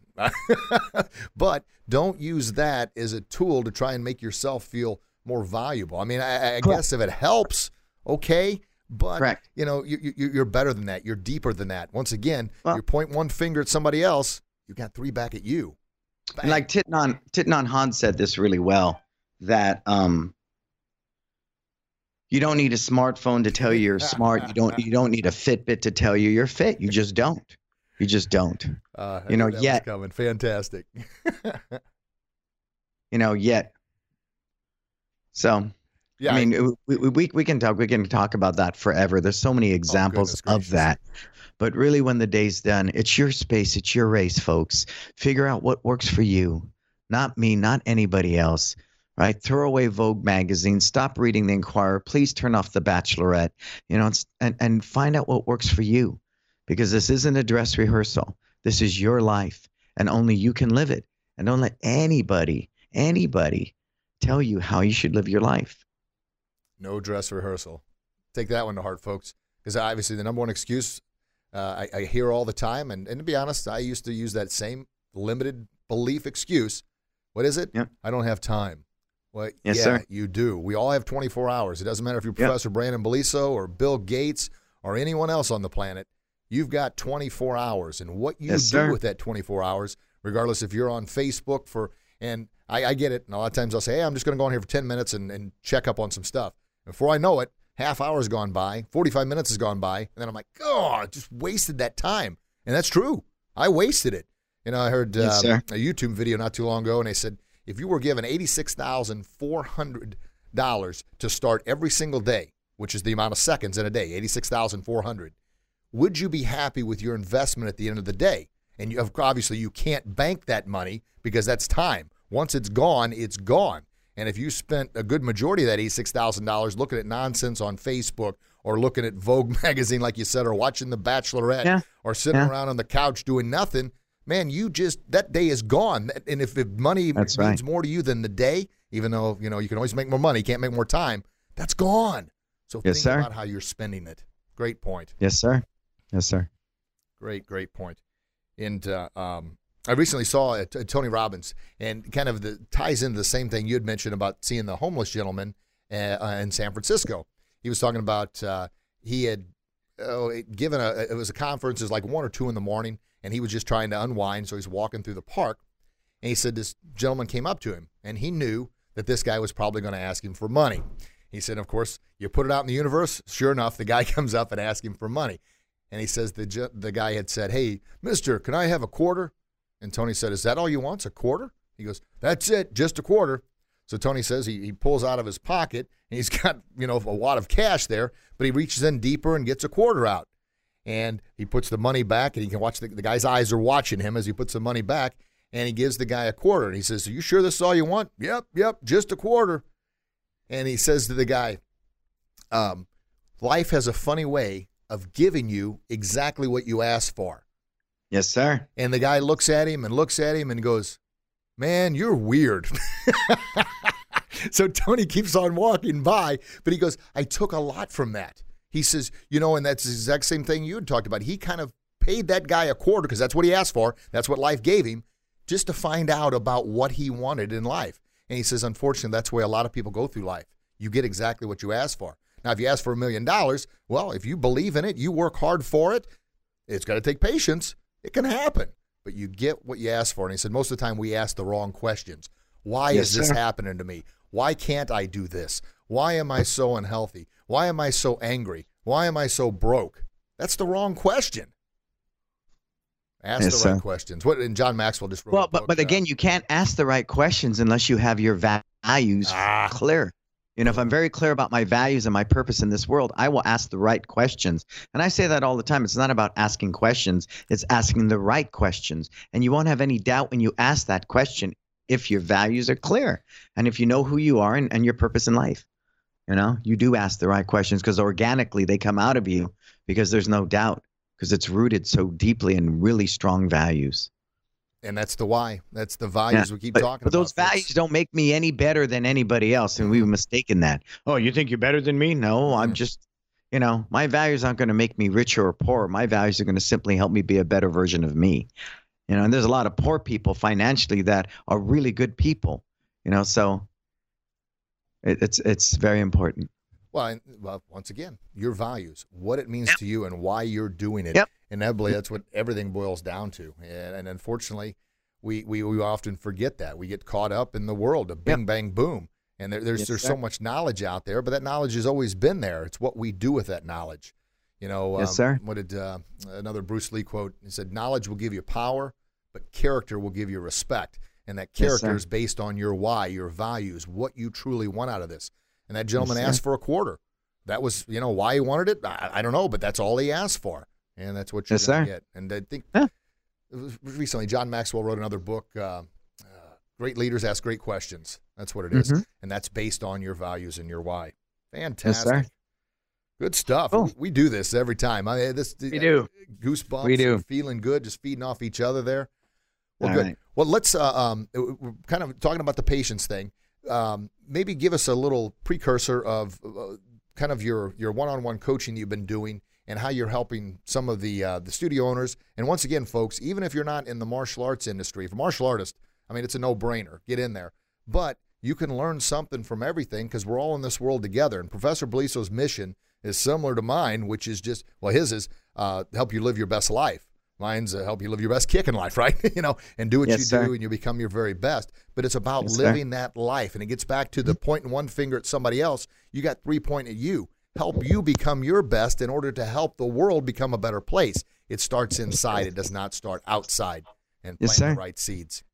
But don't use that as a tool to try and make yourself feel more valuable. I mean, I, I guess if it helps, okay. But, Correct. you know, you, you, you're better than that. You're deeper than that. Once again, well, you point one finger at somebody else, you got three back at you. Bang. And like Thich Nhat Hanh said this really well, that um, you don't need a smartphone to tell you you're smart. You don't, you don't need a Fitbit to tell you you're fit. You just don't. You just don't. Uh, you know, yet. Coming. Fantastic. you know, yet. So. Yeah, I mean, we, we we can talk we can talk about that forever. There's so many examples oh, of that. But really, when the day's done, it's your space, it's your race, folks. Figure out what works for you, not me, not anybody else, right? Throw away Vogue magazine, stop reading The Inquirer, please turn off The Bachelorette, you know, and, and find out what works for you, because this isn't a dress rehearsal. This is your life, and only you can live it. And don't let anybody, anybody tell you how you should live your life. No dress rehearsal. Take that one to heart, folks, because obviously the number one excuse uh, I, I hear all the time, and, and to be honest, I used to use that same limited belief excuse. What is it? Yeah. I don't have time. Well, yes, yeah, sir. You do. We all have twenty-four hours. It doesn't matter if you're yeah. Professor Brannon Beliso or Bill Gates or anyone else on the planet. You've got twenty-four hours, and what you yes, do sir. with that twenty-four hours, regardless if you're on Facebook for, and I, I get it, and a lot of times I'll say, hey, I'm just going to go on here for ten minutes and, and check up on some stuff. Before I know it, half hour's gone by, forty-five minutes has gone by, and then I'm like, oh, I just wasted that time. And that's true. I wasted it. You know, I heard yes, um, a YouTube video not too long ago, and they said, if you were given eighty-six thousand four hundred dollars to start every single day, which is the amount of seconds in a day, eighty-six thousand four hundred, would you be happy with your investment at the end of the day? And you have, obviously you can't bank that money because that's time. Once it's gone, it's gone. And if you spent a good majority of that eighty-six thousand dollars looking at nonsense on Facebook or looking at Vogue magazine, like you said, or watching The Bachelorette yeah. or sitting yeah. around on the couch doing nothing, man, you just, that day is gone. And if, if money that's means right. more to you than the day, even though, you know, you can always make more money, you can't make more time, that's gone. So yes, think sir. about how you're spending it. Great point. Yes, sir. Yes, sir. Great, great point. And, uh, um, I recently saw a Tony Robbins, and kind of the, ties into the same thing you had mentioned about seeing the homeless gentleman uh, in San Francisco. He was talking about uh, he had oh, given a it was a conference. It was like one or two in the morning, and he was just trying to unwind. So he's walking through the park, and he said this gentleman came up to him, and he knew that this guy was probably going to ask him for money. He said, "Of course, you put it out in the universe. Sure enough, the guy comes up and asks him for money." And he says the the guy had said, "Hey, mister, can I have a quarter?" And Tony said, "Is that all you want, a quarter?" He goes, "That's it, just a quarter." So Tony says he, he pulls out of his pocket, and he's got, you know, a lot of cash there, but he reaches in deeper and gets a quarter out. And he puts the money back, and you can watch the, the guy's eyes are watching him as he puts the money back, and he gives the guy a quarter. And he says, "Are you sure this is all you want?" "Yep, yep, just a quarter." And he says to the guy, um, "Life has a funny way of giving you exactly what you ask for." Yes, sir. And the guy looks at him and looks at him and goes, "Man, you're weird." So Tony keeps on walking by, but he goes, "I took a lot from that." He says, you know, and that's the exact same thing you had talked about. He kind of paid that guy a quarter because that's what he asked for. That's what life gave him, just to find out about what he wanted in life. And he says, unfortunately, that's the way a lot of people go through life. You get exactly what you ask for. Now, if you ask for a million dollars, well, if you believe in it, you work hard for it, it's got to take patience. It can happen, but you get what you ask for. And he said, most of the time we ask the wrong questions. Why yes, is this sir. happening to me? Why can't I do this? Why am I so unhealthy? Why am I so angry? Why am I so broke? That's the wrong question. Ask yes, the right sir. questions. What? And John Maxwell just wrote well, but, but again, you can't ask the right questions unless you have your values ah. clear. You know, if I'm very clear about my values and my purpose in this world, I will ask the right questions. And I say that all the time. It's not about asking questions. It's asking the right questions. And you won't have any doubt when you ask that question if your values are clear and if you know who you are and, and your purpose in life. You know, you do ask the right questions because organically they come out of you because there's no doubt, because it's rooted so deeply in really strong values. And that's the why. That's the values yeah, we keep but, talking but about. But those values don't make me any better than anybody else, and we've mistaken that. Oh, you think you're better than me? No, I'm yeah. just, you know, my values aren't going to make me richer or poorer. My values are going to simply help me be a better version of me. You know, and there's a lot of poor people financially that are really good people, you know, so it's it's very important. Well, well, once again, your values, what it means yep. to you and why you're doing it. Yep. Inevitably, that's what everything boils down to. And, and unfortunately, we, we, we often forget that. We get caught up in the world of bing, yep. bang, boom. And there, there's, yes, there's so much knowledge out there, but that knowledge has always been there. It's what we do with that knowledge. You know, yes, um, sir. What did uh, another Bruce Lee quote? He said, knowledge will give you power, but character will give you respect. And that character yes, is based on your why, your values, what you truly want out of this. And that gentleman yes, asked for a quarter. That was, you know, why he wanted it. I, I don't know, but that's all he asked for. And that's what you're yes, going to get. And I think yeah. recently John Maxwell wrote another book, uh, uh, Great Leaders Ask Great Questions. That's what it mm-hmm. is. And that's based on your values and your why. Fantastic. Yes, sir. Good stuff. Cool. We, we do this every time. I, this, we uh, do. Goosebumps. We do. Feeling good, just feeding off each other there. Well, all good. Right. Well, let's uh, um, we're kind of talking about the patience thing. Um, maybe give us a little precursor of uh, kind of your, your one-on-one coaching you've been doing and how you're helping some of the uh, the studio owners. And once again, folks, even if you're not in the martial arts industry, if you're a martial artist, I mean, it's a no-brainer. Get in there. But you can learn something from everything because we're all in this world together. And Professor Beliso's mission is similar to mine, which is just, well, his is uh, help you live your best life. Mine's uh, help you live your best kickin' life, right? you know, and do what yes, you sir. do and you become your very best. But it's about yes, living sir. that life. And it gets back to the pointing one finger at somebody else. You got three pointing at you. Help you become your best in order to help the world become a better place. It starts inside. It does not start outside. And yes, plant sir. the right seeds.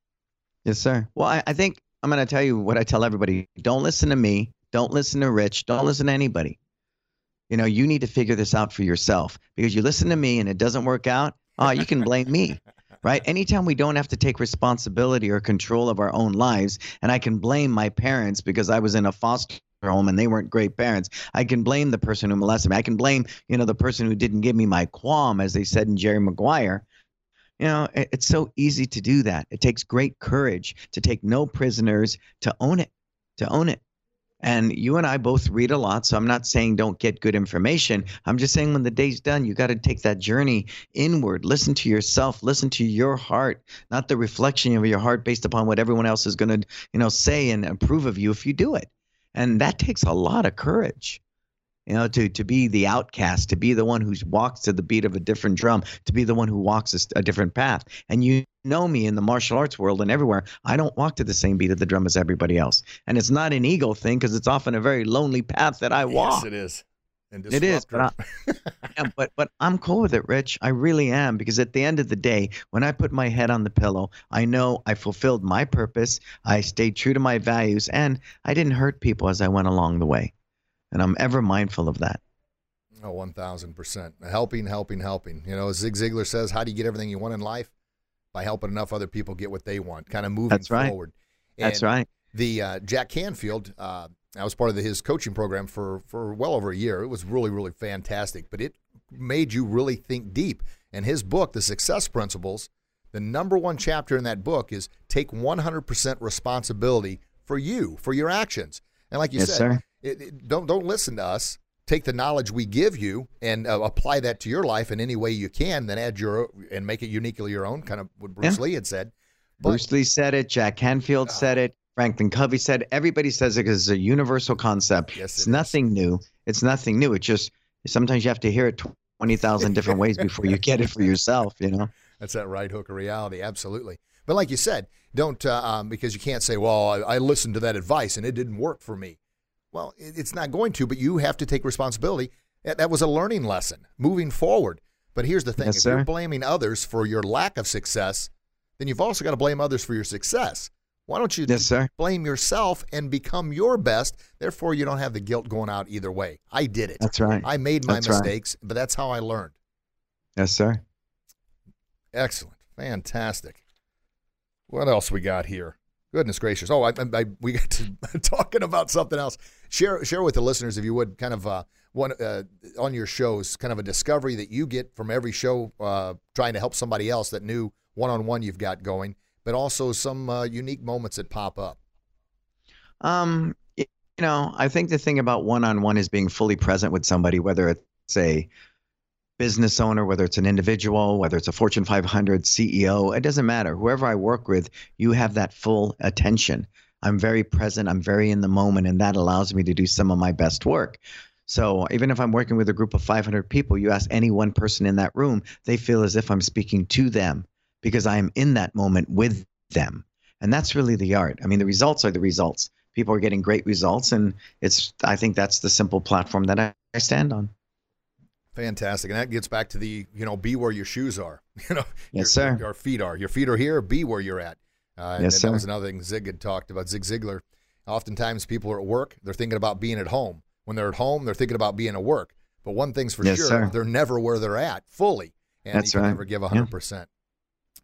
Yes, sir. Well, I, I think I'm going to tell you what I tell everybody. Don't listen to me. Don't listen to Rich. Don't listen to anybody. You know, you need to figure this out for yourself because you listen to me and it doesn't work out. Oh, you can blame me, right? Anytime we don't have to take responsibility or control of our own lives, and I can blame my parents because I was in a foster home and they weren't great parents. I can blame the person who molested me. I can blame, you know, the person who didn't give me my qualm, as they said in Jerry Maguire. You know, it, it's so easy to do that. It takes great courage to take no prisoners, to own it, to own it. And you and I both read a lot, so I'm not saying don't get good information. I'm just saying when the day's done, you got to take that journey inward. Listen to yourself. Listen to your heart, not the reflection of your heart based upon what everyone else is going to, you know, say and approve of you if you do it. And that takes a lot of courage, you know, to, to be the outcast, to be the one who walks to the beat of a different drum, to be the one who walks a, a different path. And you know me in the martial arts world and everywhere, I don't walk to the same beat of the drum as everybody else. And it's not an ego thing because it's often a very lonely path that I walk. Yes, it is. And it is, but, I, yeah, but, but I'm cool with it, Rich. I really am, because at the end of the day, when I put my head on the pillow, I know I fulfilled my purpose, I stayed true to my values, and I didn't hurt people as I went along the way. And I'm ever mindful of that. Oh, one thousand percent. Helping, helping, helping. You know, as Zig Ziglar says, how do you get everything you want in life? By helping enough other people get what they want, kind of moving That's right. forward. And That's right. The uh, Jack Canfield, uh, I was part of the, his coaching program for, for well over a year. It was really, really fantastic, but it made you really think deep. And his book, The Success Principles, the number one chapter in that book is take one hundred percent responsibility for you, for your actions. And like you yes, said, it, it, don't don't listen to us. Take the knowledge we give you and uh, apply that to your life in any way you can, then add your and make it uniquely your own, kind of what Bruce yeah. Lee had said. But, Bruce Lee said it. Jack Canfield uh, said it. Franklin Covey said, everybody says it because it's a universal concept. Yes, it's it nothing is. new. It's nothing new. It's just sometimes you have to hear it twenty thousand different ways before you get it for yourself, you know? That's that right hook of reality. Absolutely. But like you said, don't uh, um, because you can't say, well, I, I listened to that advice and it didn't work for me. Well, it, it's not going to, but you have to take responsibility. That, that was a learning lesson moving forward. But here's the thing. Yes, if sir. you're blaming others for your lack of success, then you've also got to blame others for your success. Why don't you yes, blame yourself and become your best? Therefore, you don't have the guilt going out either way. I did it. That's right. I made my that's mistakes, right. but that's how I learned. Yes, sir. Excellent. Fantastic. What else we got here? Goodness gracious. Oh, I, I, we got to talking about something else. Share share with the listeners, if you would, kind of uh, one uh, on your shows, kind of a discovery that you get from every show, uh, trying to help somebody else, that new one-on-one you've got going, but also some uh, unique moments that pop up. Um, you know, I think the thing about one-on-one is being fully present with somebody, whether it's a business owner, whether it's an individual, whether it's a Fortune five hundred C E O, it doesn't matter. Whoever I work with, you have that full attention. I'm very present. I'm very in the moment, and that allows me to do some of my best work. So even if I'm working with a group of five hundred people, you ask any one person in that room, they feel as if I'm speaking to them because I am in that moment with them. And that's really the art. I mean, the results are the results. People are getting great results, and it's, I think that's the simple platform that I, I stand on. Fantastic. And that gets back to the, you know, be where your shoes are, you know, yes, your, sir. your feet are, your feet are here, be where you're at. Uh, and, yes, and that sir. was another thing Zig had talked about, Zig Ziglar. Oftentimes people are at work, they're thinking about being at home. When they're at home, they're thinking about being at work. But one thing's for yes, sure, sir. they're never where they're at fully. And that's you can right. never give one hundred percent. Yeah.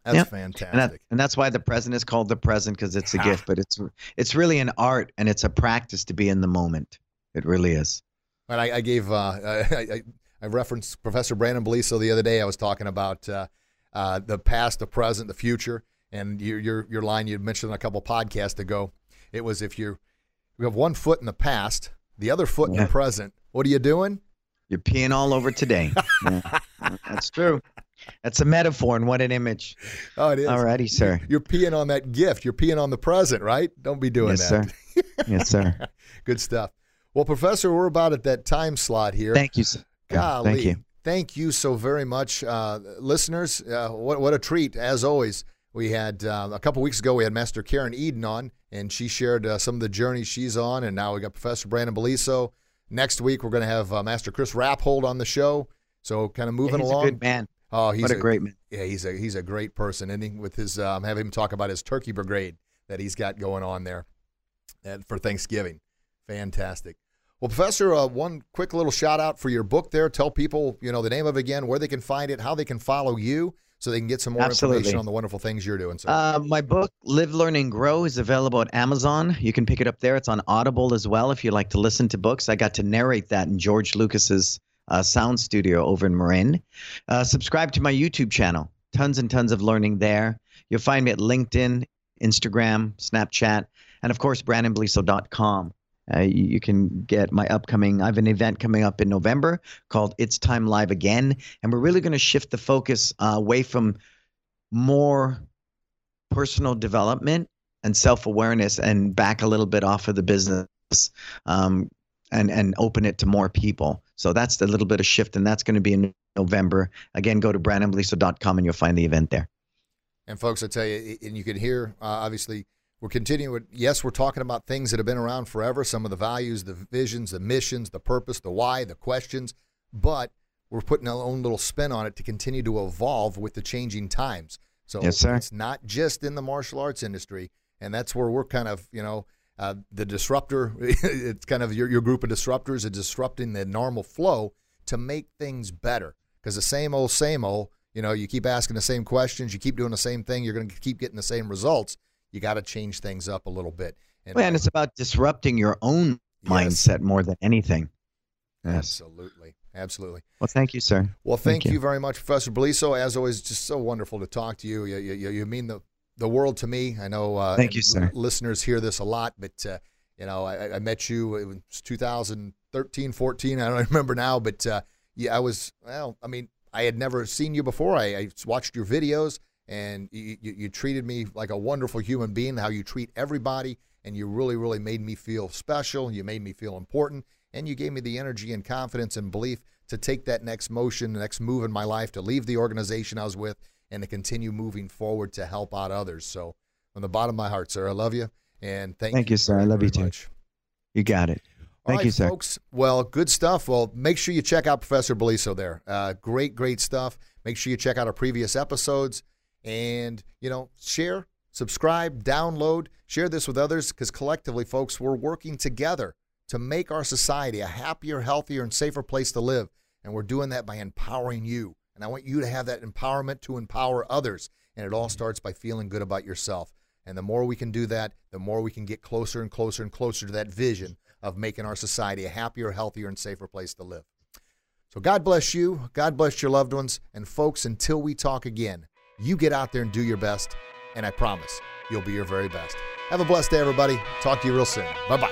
That's yeah. fantastic. And, that, and that's why the present is called the present, because it's yeah. a gift, but it's it's really an art, and it's a practice to be in the moment. It really is. And I, I gave, uh, I, I referenced Professor Brannon Beliso the other day. I was talking about uh, uh, the past, the present, the future, and your, your your line you mentioned a couple podcasts ago. It was, if you you have one foot in the past, the other foot yeah. in the present, what are you doing? You're peeing all over today. yeah. That's true. That's a metaphor, and what an image. Oh, it is. All righty, sir. You're peeing on that gift. You're peeing on the present, right? Don't be doing yes, that. Yes, sir. Yes, sir. Good stuff. Well, Professor, we're about at that time slot here. Thank you, sir. Golly. Thank you. Thank you so very much. Uh, listeners, uh, what, what a treat. As always, we had uh, a couple weeks ago, we had Master Karen Eden on, and she shared uh, some of the journey she's on, and now we got Professor Brannon Beliso. Next week, we're going to have uh, Master Chris Raphold on the show. So kind of moving yeah, he's along. He's a good man. Oh, he's what a, a great man. Yeah, he's a he's a great person. And he, with his, um, having him talk about his turkey brigade that he's got going on there for Thanksgiving. Fantastic. Well, Professor, uh, one quick little shout out for your book there. Tell people, you know, the name of it again, where they can find it, how they can follow you, so they can get some more Absolutely. information on the wonderful things you're doing. So. Uh, my book, Live, Learn, and Grow, is available at Amazon. You can pick it up there. It's on Audible as well if you like to listen to books. I got to narrate that in George Lucas's Uh, sound studio over in Marin. Uh, subscribe to my YouTube channel. Tons and tons of learning there. You'll find me at LinkedIn, Instagram, Snapchat, and of course, brannon beliso dot com. Uh, you, you can get my upcoming, I have an event coming up in November called It's Time Live Again. And we're really going to shift the focus uh, away from more personal development and self-awareness, and back a little bit off of the business, um, and, and open it to more people. So that's the little bit of shift, and that's going to be in November. Again, go to brannon beliso dot com, and you'll find the event there. And folks, I tell you, and you can hear, uh, obviously, we're continuing with, yes, we're talking about things that have been around forever, some of the values, the visions, the missions, the purpose, the why, the questions, but we're putting our own little spin on it to continue to evolve with the changing times. So yes, sir. It's not just in the martial arts industry, and that's where we're kind of, you know, Uh, the disruptor, it's kind of your, your group of disruptors are disrupting the normal flow to make things better. Because the same old, same old, you know, you keep asking the same questions, you keep doing the same thing, you're going to keep getting the same results. You got to change things up a little bit. And, well, and it's about disrupting your own yes. mindset more than anything. Yes. Absolutely. Absolutely. Well, thank you, sir. Well, thank, thank you. you very much, Professor Beliso. As always, just so wonderful to talk to you. You, you, you mean the The world to me. I know uh, Thank you, sir. listeners hear this a lot, but uh, you know, I, I met you, it was two thousand thirteen, fourteen, I don't remember now, but uh, yeah, I was, well, I mean, I had never seen you before. I, I watched your videos, and you, you, you treated me like a wonderful human being, how you treat everybody, and you really, really made me feel special, you made me feel important, and you gave me the energy and confidence and belief to take that next motion, the next move in my life, to leave the organization I was with, and to continue moving forward to help out others. So from the bottom of my heart, sir, I love you. And thank, thank you, you sir. I love you too. Much. You got it. Thank right, you, sir. Folks, well, good stuff. Well, make sure you check out Professor Beliso there. Uh, great, great stuff. Make sure you check out our previous episodes, and, you know, share, subscribe, download, share this with others, because collectively, folks, we're working together to make our society a happier, healthier, and safer place to live. And we're doing that by empowering you. And I want you to have that empowerment to empower others. And it all starts by feeling good about yourself. And the more we can do that, the more we can get closer and closer and closer to that vision of making our society a happier, healthier, and safer place to live. So God bless you. God bless your loved ones. And folks, until we talk again, you get out there and do your best. And I promise you'll be your very best. Have a blessed day, everybody. Talk to you real soon. Bye-bye.